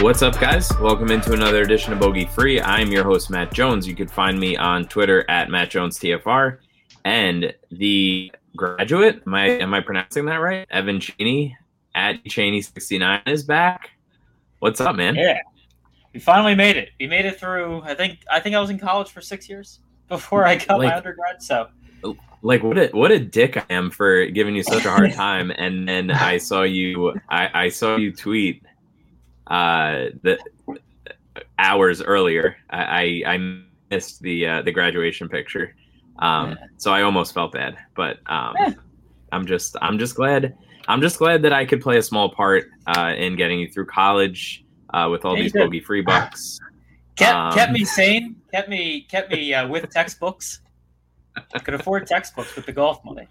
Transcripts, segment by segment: What's up, guys? Welcome into another edition of Bogey Free. I'm your host, Matt Jones. You can find me on Twitter at MattJonesTFR. And the graduate, am I pronouncing that right? Evan Cheney at Cheney69 is back. What's up, man? Yeah, we finally made it. We made it through. I think I was in college for 6 years before I got my undergrad. So, like, what a dick I am for giving you such a hard time. And then I saw you tweet. The hours earlier, I missed the graduation picture, so I almost felt bad. But I'm just glad that I could play a small part in getting you through college with all these bogey free bucks. Kept me sane, kept me with textbooks. I could afford textbooks with the golf money.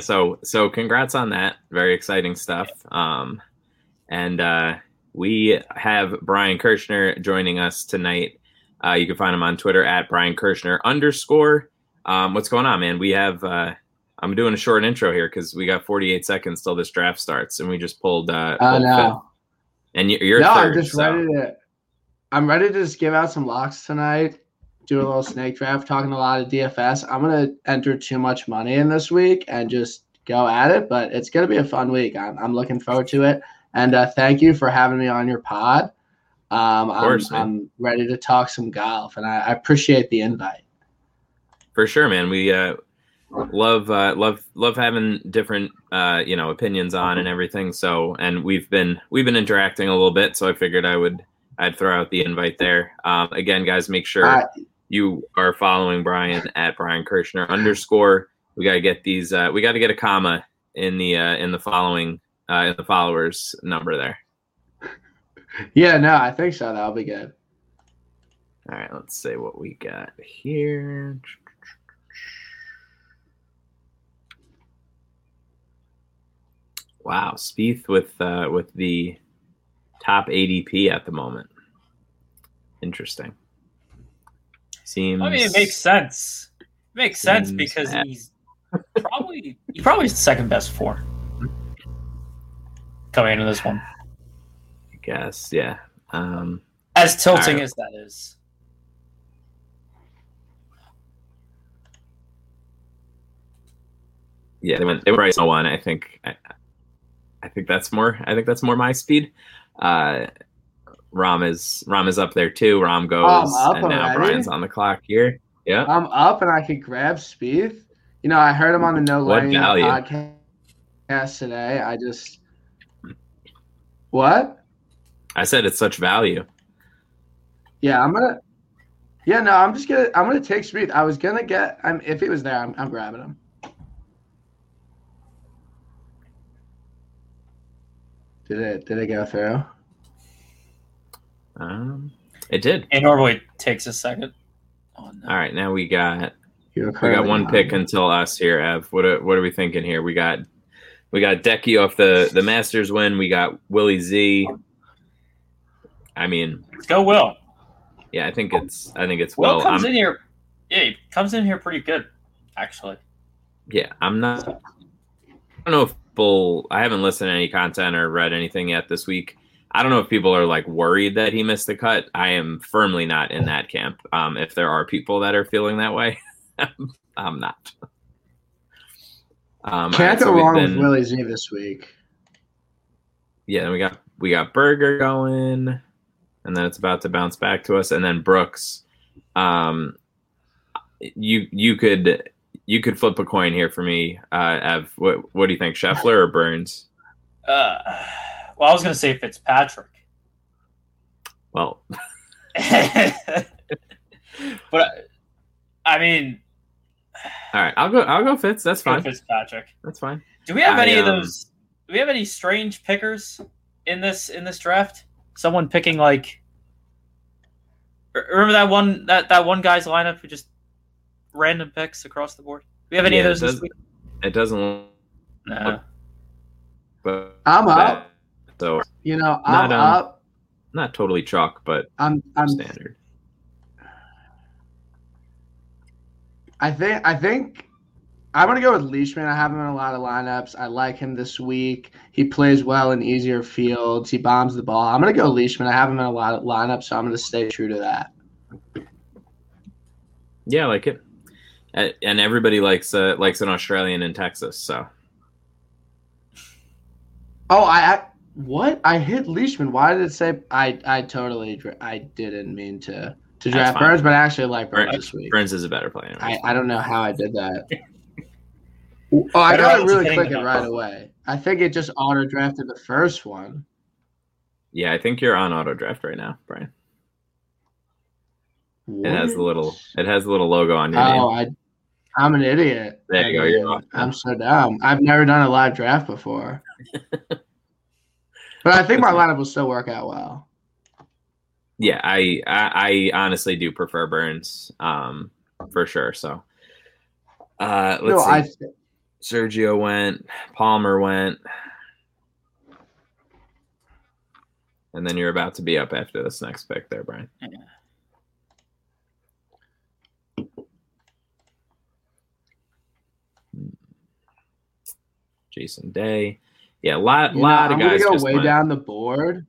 So congrats on that. Very exciting stuff. And we have Brian Kirshner joining us tonight. You can find him on Twitter at Brian_Kirshner_. What's going on, man? We have I'm doing a short intro here because we got 48 seconds till this draft starts, and we just pulled. And you're third. I'm ready to just give out some locks tonight. Do a little snake draft, talking a lot of DFS. I'm gonna enter too much money in this week and just go at it, but it's gonna be a fun week. I'm looking forward to it. And thank you for having me on your pod. I'm ready to talk some golf, and I appreciate the invite. For sure, man. We love having different opinions on and everything. So, and we've been interacting a little bit. So I figured I'd throw out the invite there. Again, guys, make sure you are following Brian at Brian_Kirshner_. We gotta get these. We gotta get a comma in the following. In the followers number there. Yeah, no, I think so. That'll be good. All right, let's see what we got here. Wow, Spieth with the top ADP at the moment. Interesting. Seems. I mean, it makes sense. It makes sense because he's probably the second best form. Coming into this one, I guess, yeah. As tilting as that is, yeah, they were right on one. I think that's more. I think that's more my speed. Rom is up there too. Rom goes, and now already? Brian's on the clock here. Yeah, I'm up, and I could grab Spieth. You know, I heard him on the No Laying podcast today. I just. What? I said it's such value. Yeah, I'm gonna take Spieth. I was gonna get if he was there, I'm grabbing him. Did it go through? It did. It normally takes a second. Oh, no. All right, now we got one pick until us here, Ev. What are we thinking here? We got We got Decky off the Masters win. We got Willie Z. I mean, go Will. Yeah, I think it's Will. Will comes in here. Yeah, he comes in here pretty good, actually. Yeah, I don't know if people. I haven't listened to any content or read anything yet this week. I don't know if people are like worried that he missed the cut. I am firmly not in that camp. If there are people that are feeling that way, I'm not. Can't go wrong with Willie Z this week. Yeah, then we got Berger going, and then it's about to bounce back to us, and then Brooks. You could flip a coin here for me, Ev. What do you think, Scheffler or Burns? Well, I was going to say Fitzpatrick. Well. But, I mean. All right, I'll go Fitz. That's fine. Fitzpatrick. That's fine. Do we have any of those? Do we have any strange pickers in this draft? Someone picking like. Remember that one guy's lineup who just random picks across the board? Do we have any of those this week? It doesn't. No. But I'm up. So I'm up. Not totally chalk, but I'm standard. I think I'm gonna go with Leishman. I have him in a lot of lineups. I like him this week. He plays well in easier fields. He bombs the ball. I'm gonna go Leishman. I have him in a lot of lineups, so I'm gonna stay true to that. Yeah, I like it. And everybody likes an Australian in Texas. So. Oh, I hit Leishman. Why did it say I didn't mean to. To draft Burns, but I actually like Burns this week. Burns is a better player. I don't know how I did that. Oh, I got to really click it right away. I think it just auto-drafted the first one. Yeah, I think you're on auto-draft right now, Brian. What? It has the little logo on your name. Oh, I'm an idiot. There you go. I'm so dumb. I've never done a live draft before. But I think my lineup will still work out well. Yeah, I honestly do prefer Burns, for sure. So, let's see. Sergio went, Palmer went, and then you're about to be up after this next pick, there, Brian. Yeah. Jason Day, yeah, a lot of guys. I'm gonna go way down the board.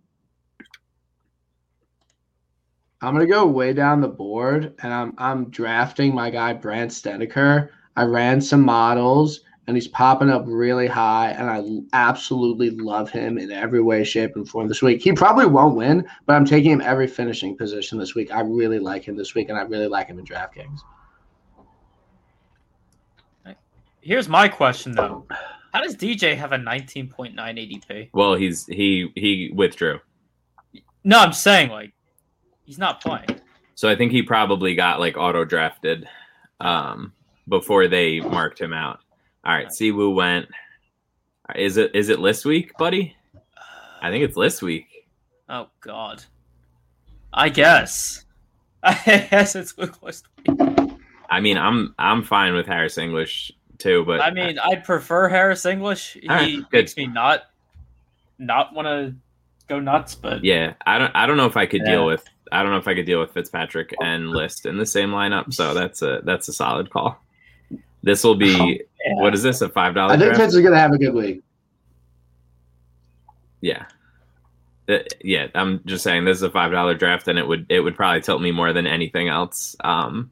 I'm gonna go way down the board, and I'm drafting my guy Brant Snedeker. I ran some models, and he's popping up really high, and I absolutely love him in every way, shape, and form this week. He probably won't win, but I'm taking him every finishing position this week. I really like him this week, and I really like him in DraftKings. Here's my question though: how does DJ have a 19.9 ADP? Well, he withdrew. No, I'm saying like. He's not playing. So I think he probably got like auto drafted before they marked him out. All right, Siwoo went. Is it list week, buddy? I think it's list week. Oh God. I guess it's list week. I mean, I'm fine with Harris English too, but I mean, I prefer Harris English. He makes me not want to go nuts, but yeah, I don't know if I could deal with. I don't know if I could deal with Fitzpatrick and List in the same lineup, so that's a solid call. This will be what is this, a $5? I think draft? Fitz is gonna have a good week. Yeah, I'm just saying this is a $5 draft, and it would probably tilt me more than anything else that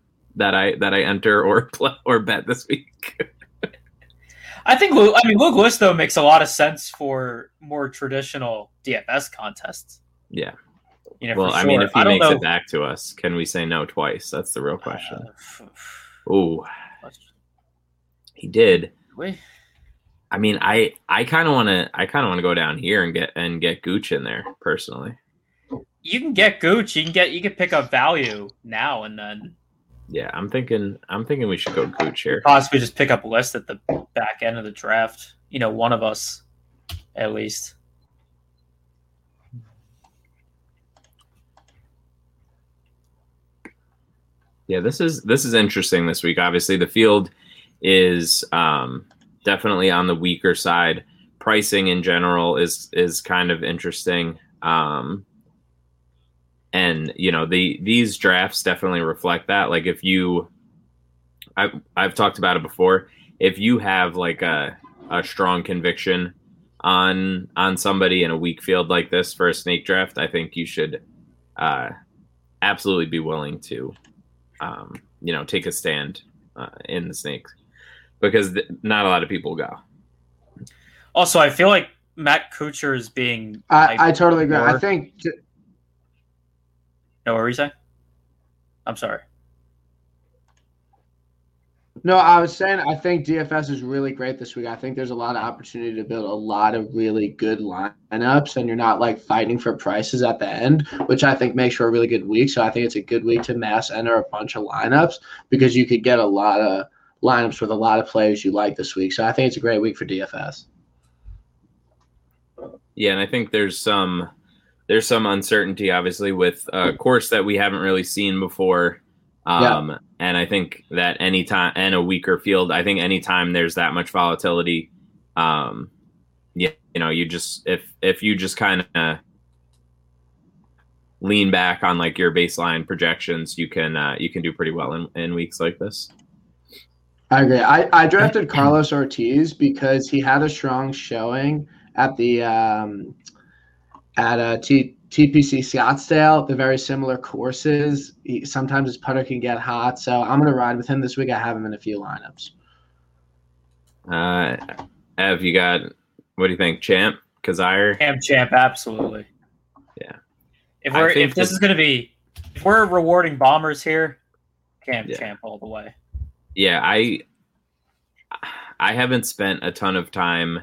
I enter or play or bet this week. I think Luke List though makes a lot of sense for more traditional DFS contests. Yeah. Well, sure. I mean, if he makes it back to us, can we say no twice? That's the real question. Ooh. He did. I mean, I kind of want to go down here and get Gooch in there personally. You can get Gooch. You can pick up value now and then. Yeah, I'm thinking we should go Gooch here. Possibly just pick up List at the back end of the draft. One of us at least. Yeah, this is interesting this week. Obviously, the field is definitely on the weaker side. pricing in general is kind of interesting. And you know, these drafts definitely reflect that. Like if you, I've talked about it before. If you have like a strong conviction on somebody in a weak field like this for a snake draft, I think you should absolutely be willing to, take a stand in the snakes, because not a lot of people go. Also, I feel like Matt Kuchar is being. I totally agree. I think. No, what were you saying? I'm sorry. No, I was saying I think DFS is really great this week. I think there's a lot of opportunity to build a lot of really good lineups, and you're not like fighting for prices at the end, which I think makes for a really good week. So I think it's a good week to mass enter a bunch of lineups because you could get a lot of lineups with a lot of players you like this week. So I think it's a great week for DFS. Yeah, and I think there's some uncertainty, obviously, with a course that we haven't really seen before. Yeah. And I think that any time and a weaker field, I think any time there's that much volatility, you just if you just kind of lean back on like your baseline projections, you can do pretty well in weeks like this. I agree. I drafted Carlos Ortiz because he had a strong showing at the TPC Scottsdale. They're very similar courses. Sometimes his putter can get hot, so I'm going to ride with him this week. I have him in a few lineups. Ev, you got, what do you think, Champ, Kazire? Champ, absolutely. Yeah. If we're rewarding bombers here, Champ all the way. Yeah, I haven't spent a ton of time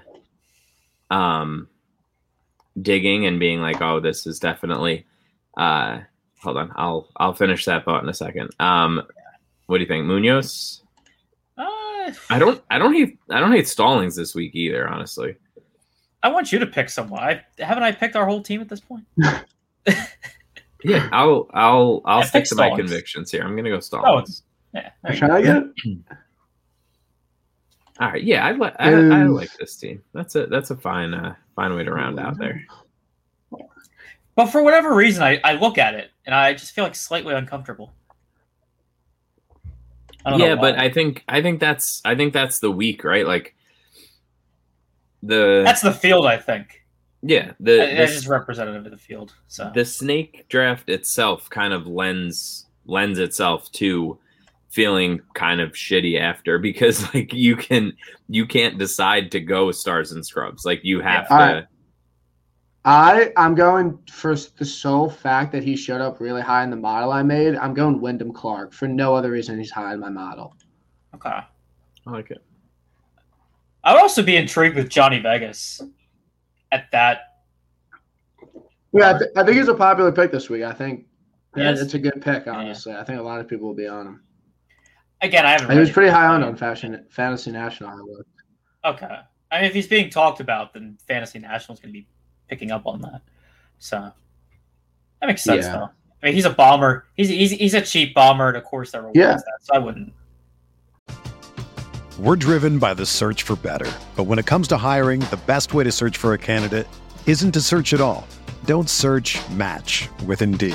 digging and being like, oh, this is definitely hold on, I'll finish that thought in a second. What do you think, Munoz? I don't hate Stallings this week either, honestly. I want you to pick someone. Haven't I picked our whole team at this point? Yeah, I'll stick to my convictions here. I'm gonna go Stallings. Oh, yeah, try again. All right, yeah, I like this team. That's a fine way to round out there. But for whatever reason, I look at it and I just feel like slightly uncomfortable. I don't know why. But I think that's the week, right? Like that's the field, I think. Yeah, that's just representative of the field. So the snake draft itself kind of lends itself to feeling kind of shitty after, because like you can't decide to go stars and scrubs. Like you have to. I'm going for the sole fact that he showed up really high in the model I made. I'm going Wyndham Clark for no other reason. He's high in my model. Okay, I like it. I would also be intrigued with Johnny Vegas at that. Yeah, I think he's a popular pick this week. I think it's a good pick. Honestly, yeah. I think a lot of people will be on him. Again, I haven't. He was pretty high on Fantasy National. Okay, I mean, if he's being talked about, then Fantasy National is going to be picking up on that. So that makes sense, though. I mean, he's a bomber. He's a cheap bomber, and of course, that rewards that. So I wouldn't. We're driven by the search for better, but when it comes to hiring, the best way to search for a candidate isn't to search at all. Don't search, match with Indeed.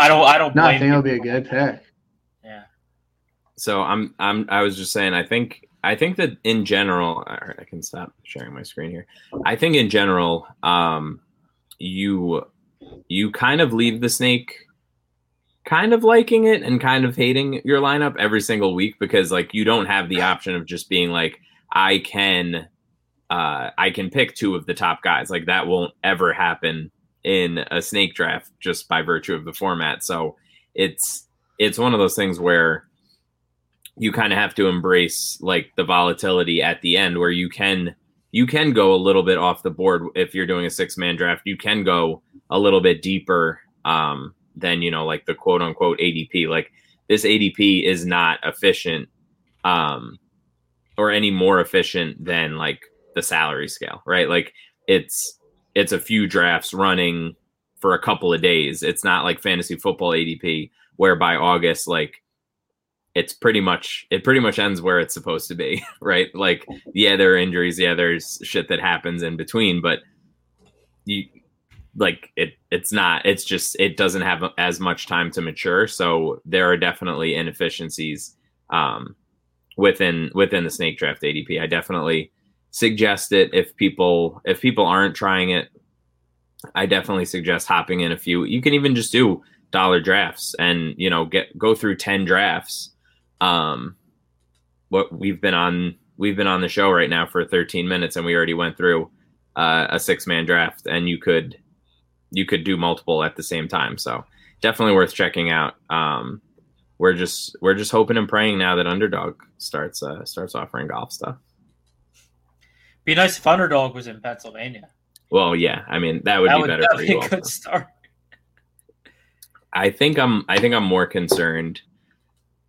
I don't blame. No, I think it'll be a good pick. Yeah. So I was just saying, I think I think that in general, all right, I can stop sharing my screen here. I think in general, you kind of leave the snake kind of liking it and kind of hating your lineup every single week, because like you don't have the option of just being like, I can pick two of the top guys. Like that won't ever happen in a snake draft just by virtue of the format. So it's one of those things where you kind of have to embrace like the volatility at the end, where you can go a little bit off the board. If you're doing a 6-man draft, you can go a little bit deeper than, you know, like the quote unquote ADP. Like this ADP is not efficient or any more efficient than like the salary scale, right? Like it's a few drafts running for a couple of days. It's not like fantasy football ADP, where by August, like it pretty much ends where it's supposed to be, right? Like, yeah, there are injuries. Yeah, there's shit that happens in between, but it doesn't have as much time to mature. So there are definitely inefficiencies within the snake draft ADP. I definitely suggest it if people aren't trying it. I definitely suggest hopping in a few. You can even just do dollar drafts and, you know, go through 10 drafts. What we've been on the show right now for 13 minutes and we already went through a 6-man draft, and you could do multiple at the same time. So definitely worth checking out. We're just hoping and praying now that Underdog starts offering golf stuff. Be nice if Underdog was in Pennsylvania. Well, yeah, I mean that would be better for you. Good start. I think I'm more concerned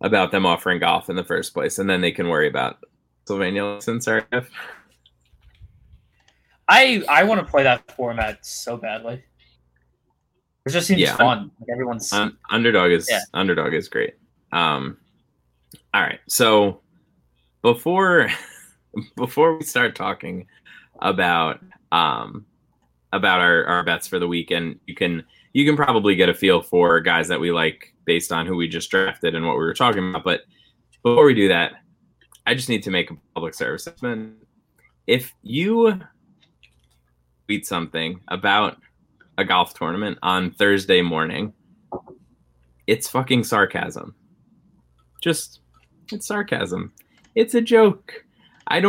about them offering golf in the first place, and then they can worry about Pennsylvania license. I want to play that format so badly. It just seems fun. Like everyone's Underdog is great. All right, so before we start talking about our bets for the weekend, you can probably get a feel for guys that we like based on who we just drafted and what we were talking about. But before we do that, I just need to make a public service announcement. If you tweet something about a golf tournament on Thursday morning, it's fucking sarcasm. Just, it's sarcasm. It's a joke. I'm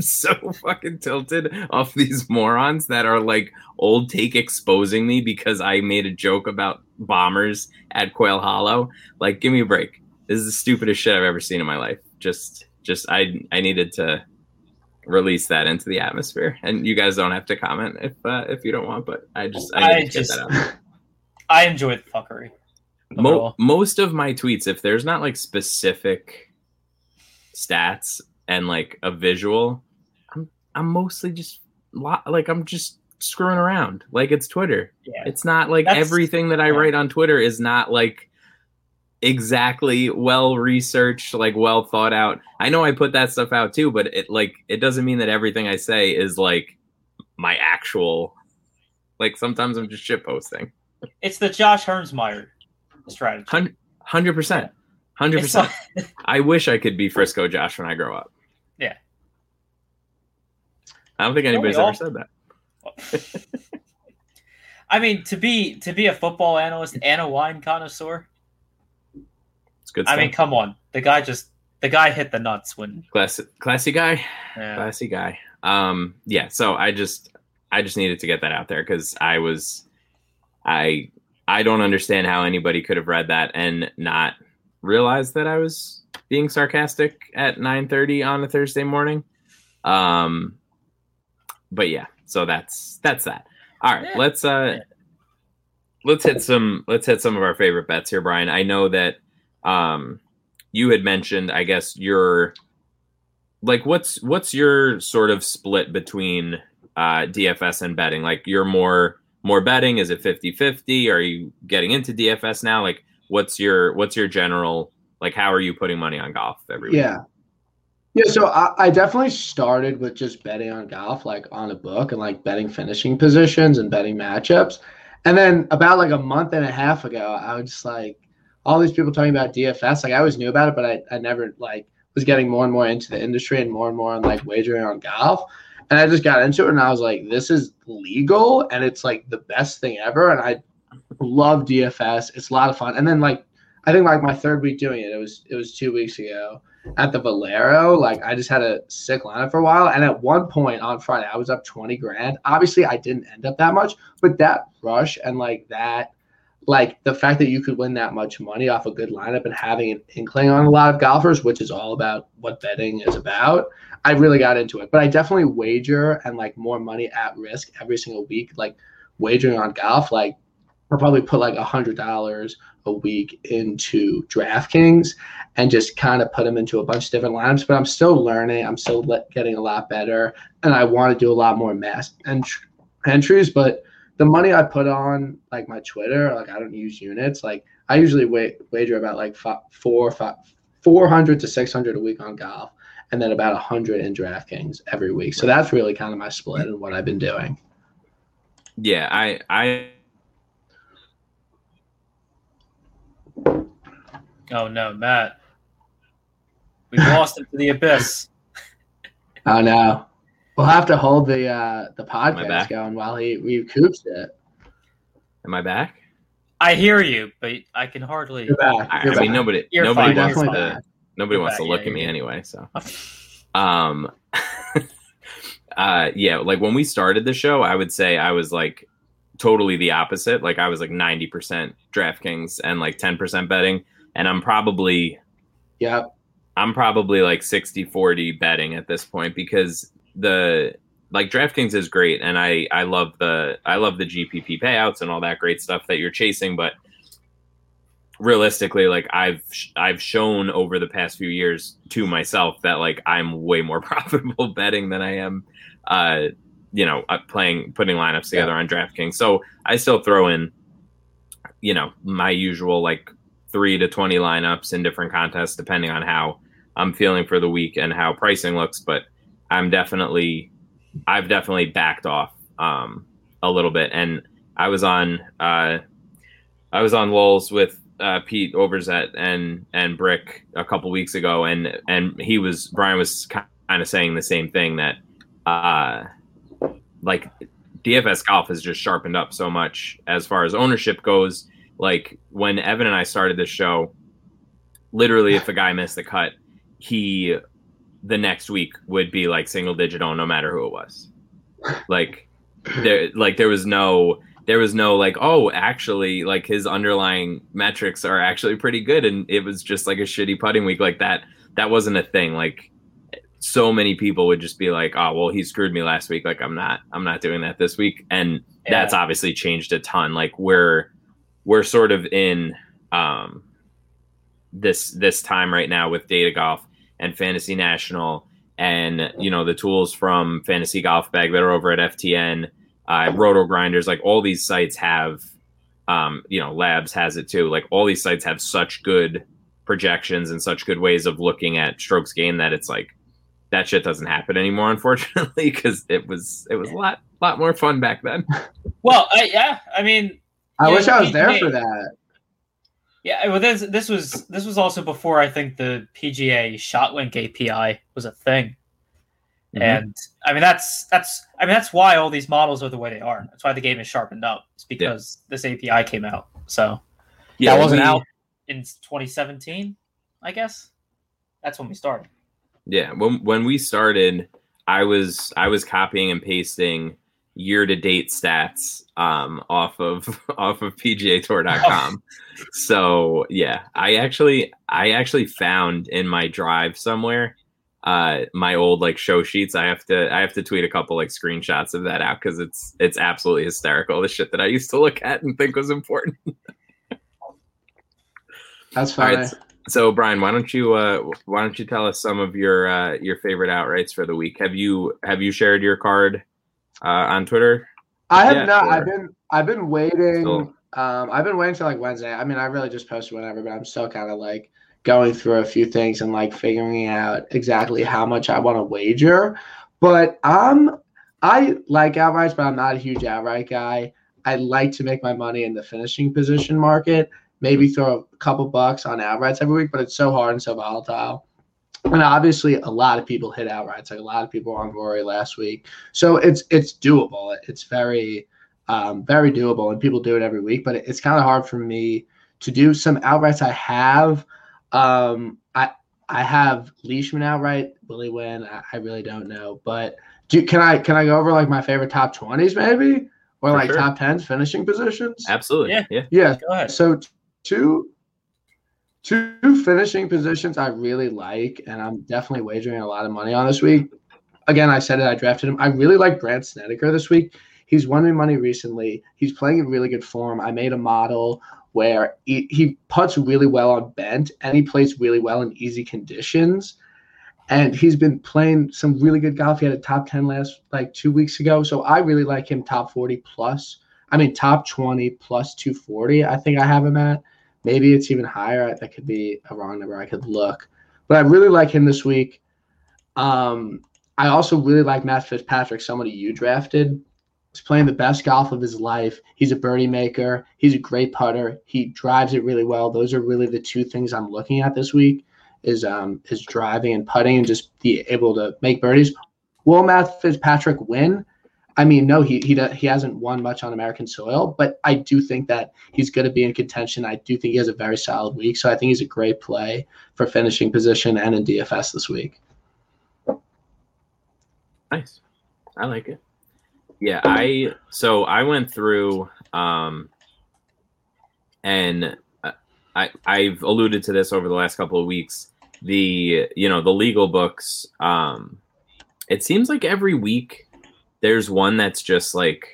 so fucking tilted off these morons that are like Old Take exposing me because I made a joke about bombers at Quail Hollow. Like, give me a break. This is the stupidest shit I've ever seen in my life. I needed to release that into the atmosphere, and you guys don't have to comment if you don't want, but I just get that out. I enjoy the fuckery. Most of my tweets, if there's not like specific stats and like a visual, I'm mostly just like I'm just screwing around. Like it's Twitter. Yeah. It's not like everything that I write on Twitter is not like exactly well researched, like well thought out. I know I put that stuff out too, but it doesn't mean that everything I say is like my actual. Like sometimes I'm just shit posting. It's the Josh Hermsmeyer strategy. 100%. 100%. I wish I could be Frisco Josh when I grow up. Yeah. I don't think anybody's ever said that. I mean, to be a football analyst and a wine connoisseur, it's good stuff. I mean, come on. The guy hit the nuts when classy guy. Yeah. Classy guy. Yeah, so I just needed to get that out there because I don't understand how anybody could have read that and not realize that I was being sarcastic at 9:30 on a Thursday morning. But yeah, so that's that. All right, let's hit some of our favorite bets here, Brian. I know that you had mentioned, I guess, your like what's your sort of split between DFS and betting? Like you're more betting? Is it 50-50? Are you getting into DFS now? Like what's your general, like how are you putting money on golf every week? Yeah. So I definitely started with just betting on golf, like on a book and like betting finishing positions and betting matchups. And then about like a month and a half ago, I was just like, all these people talking about DFS. Like, I always knew about it, but I never like was getting more and more into the industry and more and more on like wagering on golf. And I just got into it and I was like, this is legal and it's like the best thing ever. And I love DFS. It's a lot of fun. And then like, I think like my third week doing it, it was 2 weeks ago at the Valero. Like I just had a sick lineup for a while. And at one point on Friday, I was up 20 grand. Obviously I didn't end up that much, but that rush and like that, like the fact that you could win that much money off a good lineup and having an inkling on a lot of golfers, which is all about what betting is about, I really got into it. But I definitely wager and like more money at risk every single week, like wagering on golf. Like I'll probably put like $100 a week into DraftKings and just kind of put them into a bunch of different lineups. But I'm still learning. I'm still getting a lot better. And I want to do a lot more mass entries, but the money I put on, like, my Twitter, like, I don't use units. Like, I usually wager about, like, 400 to 600 a week on golf and then about 100 in DraftKings every week. So that's really kind of my split and what I've been doing. Yeah, I Oh, no, Matt. We've lost him to the abyss. Oh, no. We'll have to hold the podcast going while he recoups it. Am I back? I hear you, but I can hardly. You're back. I mean, nobody wants to look at me anyway. So, yeah, like when we started the show, I would say I was like totally the opposite. Like I was like 90% DraftKings and like 10% betting, and I'm probably like 60-40 betting at this point because. The like DraftKings is great, and I love the GPP payouts and all that great stuff that you're chasing. But realistically, like I've shown over the past few years to myself that like I'm way more profitable betting than I am, putting lineups together on DraftKings. So I still throw in, you know, my usual like 3 to 20 lineups in different contests depending on how I'm feeling for the week and how pricing looks, but. I've definitely backed off a little bit, and I was on Lulz with Pete Overzet and Brick a couple weeks ago, and Brian was kind of saying the same thing that like DFS golf has just sharpened up so much as far as ownership goes. Like when Evan and I started this show, literally if a guy missed the cut, he. The next week would be like single digit on no matter who it was. Like there was no like, oh, actually like his underlying metrics are actually pretty good. And it was just like a shitty putting week. Like that wasn't a thing. Like so many people would just be like, oh, well, he screwed me last week. Like I'm not doing that this week. And that's obviously changed a ton. Like we're sort of in this time right now with Data Golf and Fantasy National and, you know, the tools from Fantasy Golf Bag that are over at FTN, Roto Grinders, like all these sites have, you know, Labs has it too. Like all these sites have such good projections and such good ways of looking at strokes gained that it's like that shit doesn't happen anymore, unfortunately, because it was a lot more fun back then. Well, I wish I was there for that. Yeah, well, this was also before I think the PGA Shot Link API was a thing, mm-hmm. And I mean that's why all these models are the way they are. That's why the game is sharpened up. It's because this API came out. So yeah, that wasn't out in 2017, I guess. That's when we started. Yeah, when we started, I was copying and pasting year-to-date stats off of PGATour.com. So yeah, I actually found in my drive somewhere my old like show sheets. I have to tweet a couple like screenshots of that out because it's absolutely hysterical, the shit that I used to look at and think was important. That's fine. All right, so Brian, why don't you tell us some of your favorite outrights for the week? Have you shared your card? On Twitter? I have not. I've been waiting. Still. I've been waiting till like Wednesday. I mean, I really just posted whenever, but I'm still kind of like going through a few things and like figuring out exactly how much I want to wager. But I like outrights, but I'm not a huge outright guy. I like to make my money in the finishing position market. maybe throw a couple bucks on outrights every week, but it's so hard and so volatile. And obviously a lot of people hit outrights. Like a lot of people were on Rory last week. So it's doable. It's very doable, and people do it every week, but it's kind of hard for me to do some outrights. I have, I have Leishman outright. Will he win? I really don't know, but can I go over like my favorite top 20s maybe, or like top 10s finishing positions? Absolutely. Yeah. Go ahead. So two finishing positions I really like, and I'm definitely wagering a lot of money on this week. Again, I said it, I drafted him. I really like Brant Snedeker this week. He's won me money recently. He's playing in really good form. I made a model where he putts really well on bent, and he plays really well in easy conditions. And he's been playing some really good golf. He had a top 10 last, 2 weeks ago. So I really like him top 40 plus. I mean, top 20 plus 240, I think I have him at. Maybe it's even higher. That could be a wrong number. I could look. But I really like him this week. I also really like Matt Fitzpatrick, somebody you drafted. He's playing the best golf of his life. He's a birdie maker. He's a great putter. He drives it really well. Those are really the two things I'm looking at this week is driving and putting and just be able to make birdies. Will Matt Fitzpatrick win? I mean, no, he hasn't won much on American soil, but I do think that he's going to be in contention. I do think he has a very solid week, so I think he's a great play for finishing position and in DFS this week. Nice. I like it. Yeah, I went through, and I've alluded to this over the last couple of weeks. The legal books. It seems like every week there's one that's just like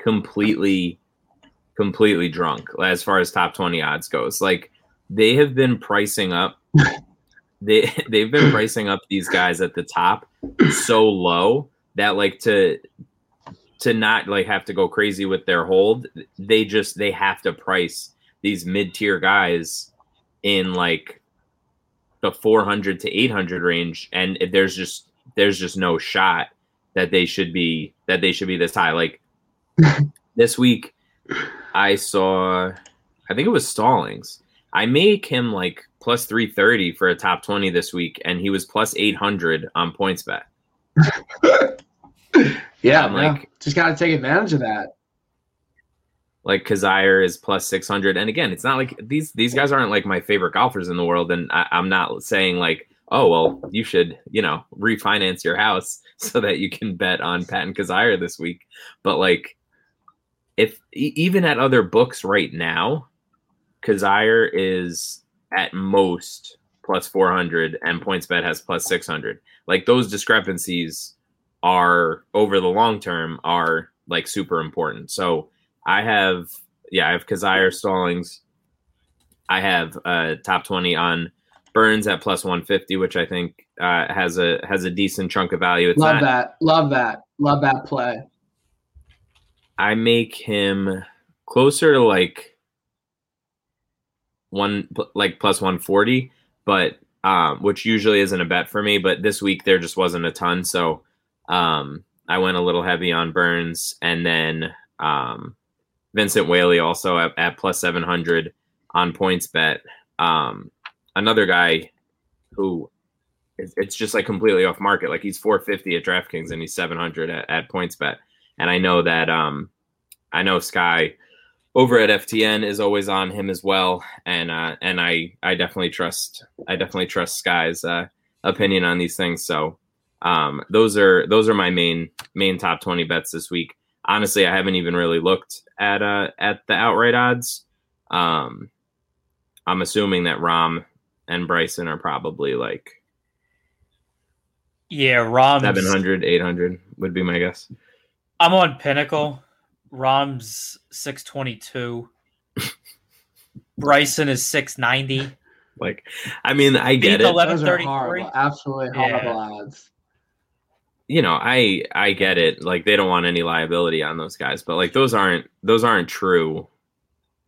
completely drunk as far as top 20 odds goes. Like they have been pricing up. They've been pricing up these guys at the top so low that like to not like have to go crazy with their hold, they have to price these mid-tier guys in like the 400 to 800 range, and there's just no shot that they should be this high. Like this week, I think it was Stallings. I make him like plus 330 for a top 20 this week, and he was plus 800 on PointsBet. Yeah, I'm like, just got to take advantage of that. Like Kazire is plus 600. And again, it's not like these guys aren't like my favorite golfers in the world. And I'm not saying like, oh, well, you should, refinance your house so that you can bet on Patton Kazire this week. But like, if even at other books right now, Kazire is at most plus 400 and PointsBet has plus 600. Like those discrepancies are over the long term are like super important. So I have Kazire, Stallings. I have top 20 on Burns at plus 150, which I think has a decent chunk of value. It's love that play. I make him closer to plus 140, but which usually isn't a bet for me. But this week there just wasn't a ton, so. I went a little heavy on Burns, and then Vincent Whaley also at plus 700 on PointsBet. Another guy who it's just like completely off market. Like he's 450 at DraftKings and he's 700 at PointsBet. And I know that Sky over at FTN is always on him as well. And I definitely trust Sky's opinion on these things. So. Those are my main top 20 bets this week. Honestly, I haven't even really looked at the outright odds. I'm assuming that Rahm and Bryson are probably like, yeah, Rahm's 700, 800 would be my guess. I'm on Pinnacle. Rahm's 622. Bryson is 690. Like, I mean, I get it. Those are horrible, absolutely horrible odds. I get it. Like they don't want any liability on those guys, but like those aren't true.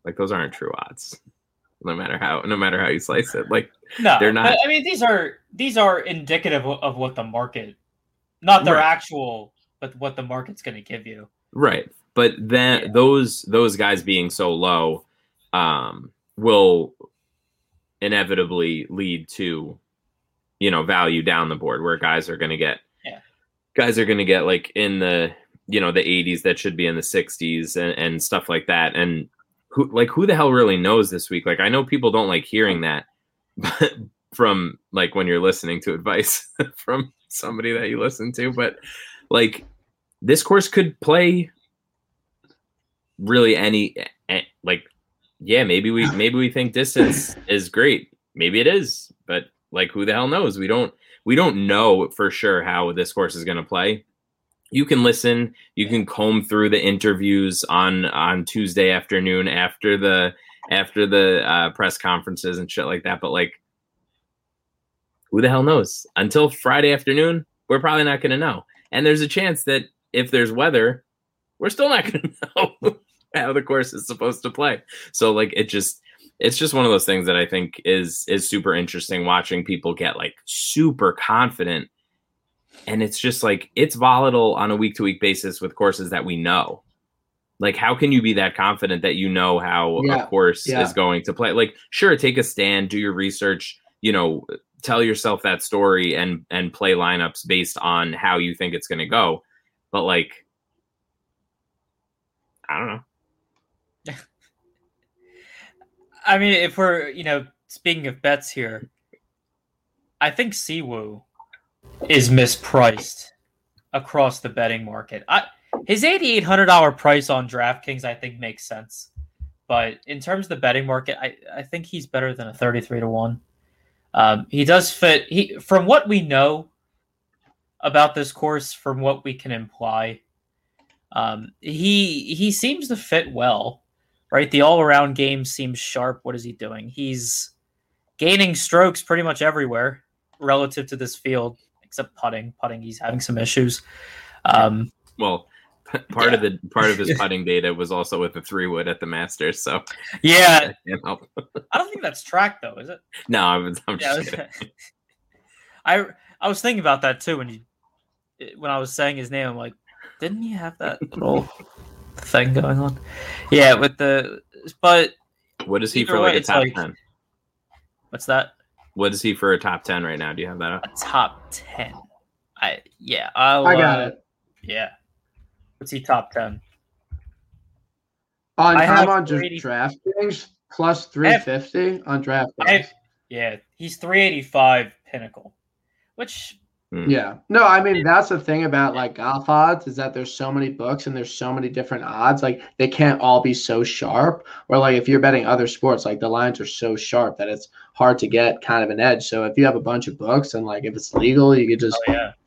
Like those aren't true odds, no matter how you slice it. Like no, they're not. But, I mean, these are indicative of what the market, not their actual, but what the market's going to give you. Right, but then those guys being so low, will inevitably lead to, you know, value down the board where guys are going to get, like in the, you know, the 80s that should be in the 60s and stuff like that. And who the hell really knows this week? Like, I know people don't like hearing that, but from like when you're listening to advice from somebody that you listen to, but like this course could play really any, like, yeah, maybe we think distance is great. Maybe it is, but like, who the hell knows? We don't know for sure how this course is going to play. You can listen, you can comb through the interviews on Tuesday afternoon after the press conferences and shit like that. But like, who the hell knows? Until Friday afternoon, we're probably not going to know. And there's a chance that if there's weather, we're still not going to know how the course is supposed to play. So like, it's just one of those things that I think is super interesting, watching people get like super confident. And it's just like, it's volatile on a week-to-week basis with courses that we know. Like, how can you be that confident that you know how a course is going to play? Like, sure, take a stand, do your research, you know, tell yourself that story and play lineups based on how you think it's going to go. But like, I don't know. I mean, if we're, you know, speaking of bets here, I think Siwoo is mispriced across the betting market. His $8,800 price on DraftKings, I think, makes sense. But in terms of the betting market, I think he's better than a 33-1. He does fit. From what we know about this course, from what we can imply, he seems to fit well, right? The all-around game seems sharp. What is he doing? He's gaining strokes pretty much everywhere relative to this field, except putting. Putting, he's having some issues. Part of his putting data was also with the 3-wood at the Masters. So yeah, you know. I don't think that's tracked though, is it? No, I'm just kidding. I was thinking about that too when I was saying his name. I'm like, didn't he have that little thing going on? Yeah, but what is he for like a top 10? What's that? What is he for a top 10 right now? Do you have that up? A top 10. I got it. Yeah. What's he top 10? I'm on just DraftKings plus 350 on DraftKings. He's 385 Pinnacle, which. Yeah. No, I mean, that's the thing about like golf odds is that there's so many books and there's so many different odds. Like they can't all be so sharp, or like if you're betting other sports, like the lines are so sharp that it's hard to get kind of an edge. So if you have a bunch of books and like, if it's legal, you could just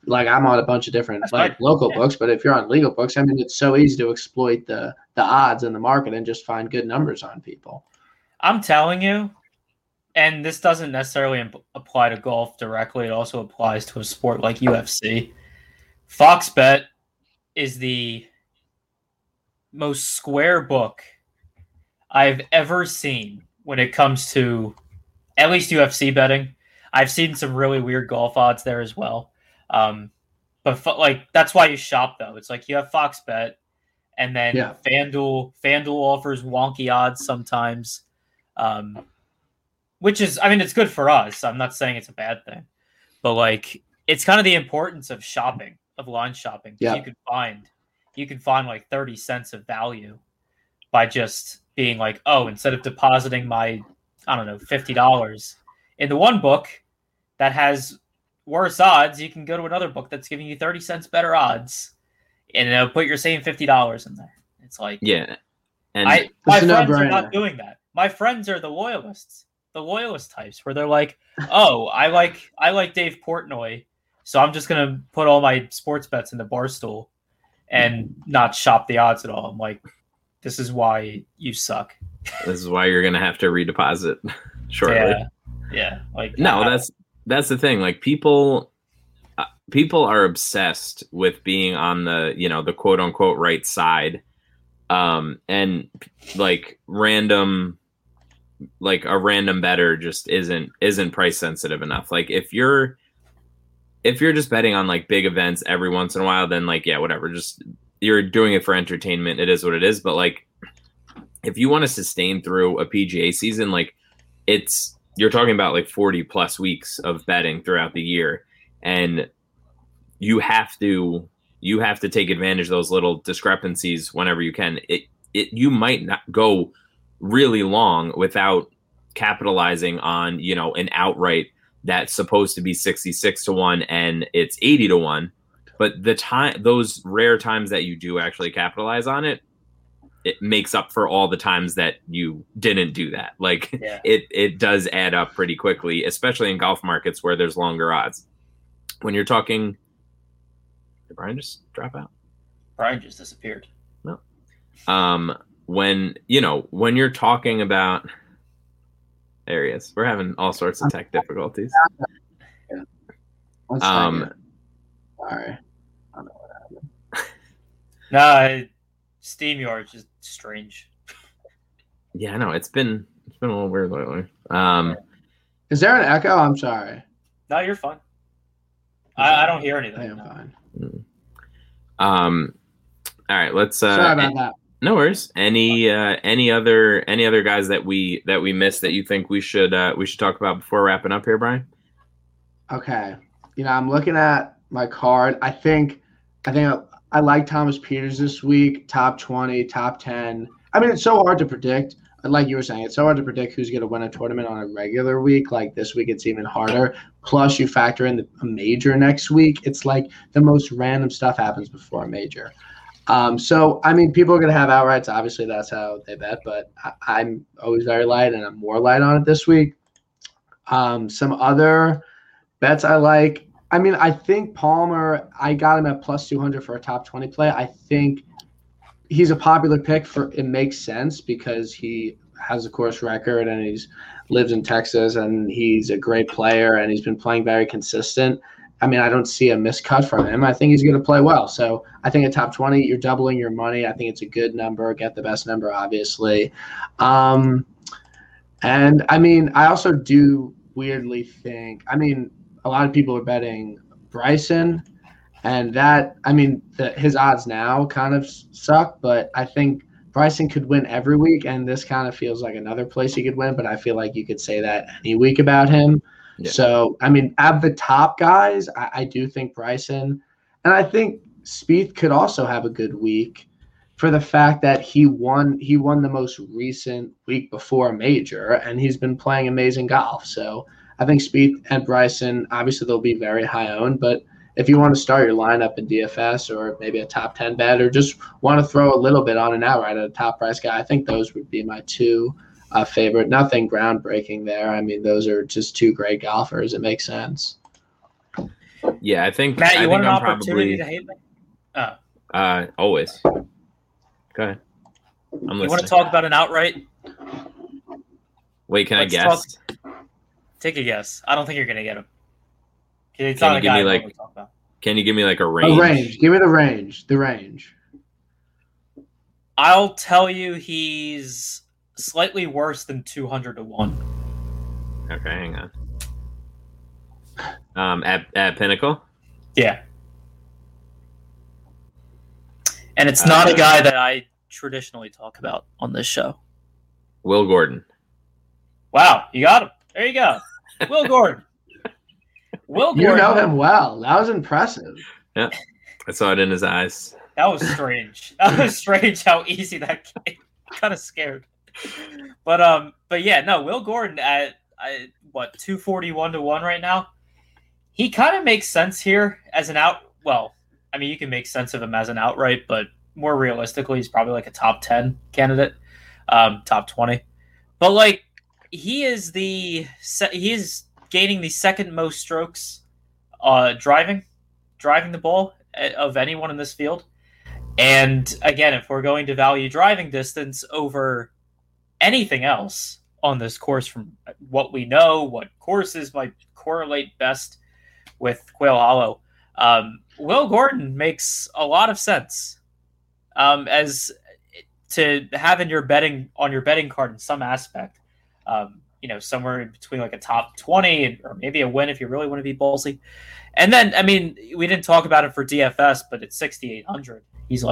like, I'm on a bunch of different local books, but if you're on legal books, I mean, it's so easy to exploit the odds in the market and just find good numbers on people. I'm telling you. And this doesn't necessarily apply to golf directly. It also applies to a sport like UFC. Fox Bet is the most square book I've ever seen when it comes to at least UFC betting. I've seen some really weird golf odds there as well. But that's why you shop, though. It's like you have Fox Bet, and then FanDuel. FanDuel offers wonky odds sometimes. Which is, I mean, it's good for us. I'm not saying it's a bad thing. But, like, it's kind of the importance of shopping, of line shopping. Yeah. You can find, like, 30 cents of value by just being like, oh, instead of depositing my, I don't know, $50 in the one book that has worse odds, you can go to another book that's giving you 30 cents better odds and it'll put your same $50 in there. It's like, yeah. And my friends are not doing that. My friends are the loyalist types where they're like, oh, I like Dave Portnoy, so I'm just going to put all my sports bets in the Barstool and not shop the odds at all. I'm like, this is why you suck. This is why you're going to have to redeposit shortly. Yeah. Like, no, that's the thing. Like people are obsessed with being on the, you know, the quote unquote right side. And like a random bettor just isn't price sensitive enough. Like if you're just betting on like big events every once in a while, then like, yeah, whatever, just you're doing it for entertainment. It is what it is. But like, if you want to sustain through a PGA season, like it's, you're talking about like 40 plus weeks of betting throughout the year. And you have to take advantage of those little discrepancies whenever you can. You might not go really long without capitalizing on, you know, an outright that's supposed to be 66-1 and it's 80-1. But the time, those rare times that you do actually capitalize on it, it makes up for all the times that you didn't do that. Like yeah. it does add up pretty quickly, especially in golf markets where there's longer odds. When you're talking, did Brian just drop out? Brian just disappeared. No. When you're talking about, there he is. We're having all sorts of tech difficulties. Yeah. Sorry. I don't know what happened. No, SteamYard is just strange. Yeah, I know. It's been a little weird lately. Is there an echo? I'm sorry. No, you're fine. I don't hear anything. I am fine. All right. Let's. Sorry about that. No worries. Any other guys that we missed that you think we should talk about before wrapping up here, Brian? Okay. You know, I'm looking at my card. I think I like Thomas Peters this week, top 20, top 10. I mean, it's so hard to predict. Like you were saying, it's so hard to predict who's going to win a tournament on a regular week. Like this week, it's even harder. Plus, you factor in a major next week. It's like the most random stuff happens before a major. So, I mean, people are going to have outrights. Obviously, that's how they bet. But I'm always very light, and I'm more light on it this week. Some other bets I like. I mean, I think Palmer, I got him at plus 200 for a top 20 play. I think he's a popular pick for, it makes sense because he has a course record and he lives in Texas and he's a great player and he's been playing very consistent. I mean, I don't see a miscut from him. I think he's going to play well. So I think at top 20, you're doubling your money. I think it's a good number. Get the best number, obviously. And I mean, I also do weirdly think, I mean, a lot of people are betting Bryson, and that, I mean, his odds now kind of suck, but I think Bryson could win every week, and this kind of feels like another place he could win, but I feel like you could say that any week about him. Yeah. So, I mean, at the top guys, I do think Bryson, and I think Spieth could also have a good week for the fact that he won the most recent week before a major, and he's been playing amazing golf, so I think Spieth and Bryson, obviously they'll be very high owned, but if you want to start your lineup in DFS or maybe a top 10 bet or just want to throw a little bit on and out right at a top price guy, I think those would be my two favorite. Nothing groundbreaking there. I mean, those are just two great golfers. It makes sense. Yeah, I think Matt, you want an opportunity to hate me? Always. Go ahead. I'm listening. You want to talk about an outright? Wait, can I guess? Take a guess. I don't think you're going to get him. Can you give me like a range? A range. Give me the range. I'll tell you he's slightly worse than 200-1. Okay, hang on. At Pinnacle? Yeah. And it's not a guy that I traditionally talk about on this show. Will Gordon. Wow, you got him. There you go. Will Gordon. You know him well. That was impressive. Yeah. I saw it in his eyes. That was strange. How easy that came. Kind of scared. But yeah, no, Will Gordon at what, 241-1 right now? He kind of makes sense here as an out. Well, I mean, you can make sense of him as an outright, but more realistically, he's probably like a top 10 candidate, top 20. But like, He is gaining the second most strokes driving the ball of anyone in this field. And again, if we're going to value driving distance over anything else on this course, from what we know, what courses might correlate best with Quail Hollow, Will Gordon makes a lot of sense as to having your betting on your betting card in some aspect. You know, somewhere in between like a top 20 and, or maybe a win if you really want to be ballsy. And then, I mean, we didn't talk about it for DFS, but at $6,800, he's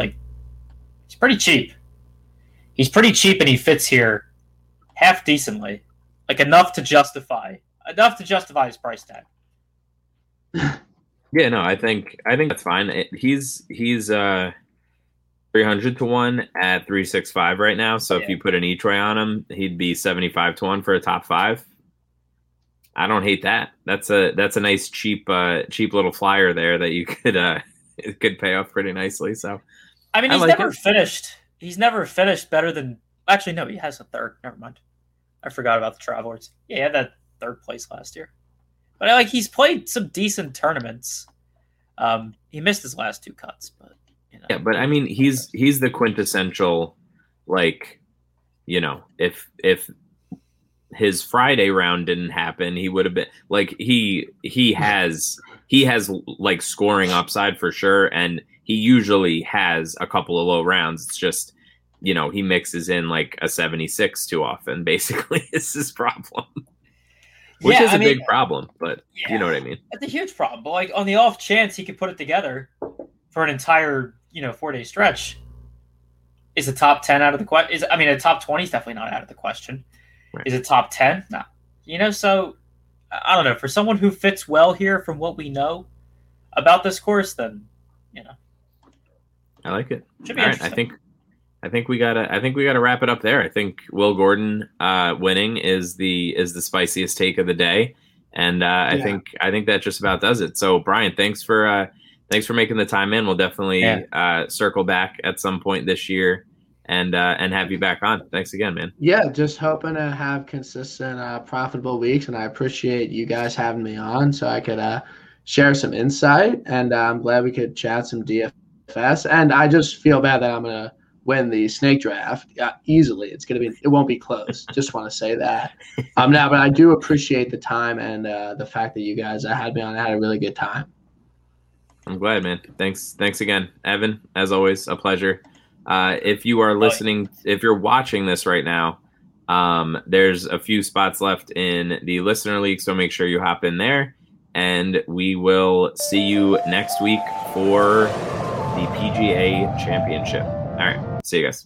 pretty cheap. He's pretty cheap, and he fits here half decently, like enough to justify his price tag. Yeah, no, I think that's fine. He's 300 to 1 at 365 right now. So yeah. If you put an each-way on him, he'd be 75 to 1 for a top five. I don't hate that. That's a nice cheap little flyer there that you could pay off pretty nicely. So I mean, He's never finished better than. Actually, no, he has a third. Never mind. I forgot about the Travelers. Yeah, he had that third place last year. But he's played some decent tournaments. He missed his last two cuts, but yeah. But I mean, he's the quintessential, if his Friday round didn't happen, he would have been he has scoring upside for sure, and he usually has a couple of low rounds. It's just, he mixes in like a 76 too often. Basically, is his problem, which is a big problem. But yeah, you know what I mean. It's a huge problem. But on the off chance he could put it together for an entire 4-day stretch, is a top 10 out of the question? A top 20 is definitely not out of the question. Right. Is it top 10? No. So I don't know. For someone who fits well here from what we know about this course, then, I like it. Should be all right. I think we gotta wrap it up there. I think Will Gordon winning is the spiciest take of the day. And I think that just about does it. So Brian, thanks for making the time in. We'll definitely circle back at some point this year. And have you back on. Thanks again, man. Yeah, just hoping to have consistent, profitable weeks, and I appreciate you guys having me on so I could share some insight, and I'm glad we could chat some DFS. And I just feel bad that I'm going to win the snake draft easily. It won't be close. Just want to say that. But I do appreciate the time and the fact that you guys had me on. I had a really good time. I'm glad, man. Thanks again. Evan, as always, a pleasure. If you are listening, if you're watching this right now, there's a few spots left in the listener league, so make sure you hop in there, and we will see you next week for the PGA Championship. All right. See you guys.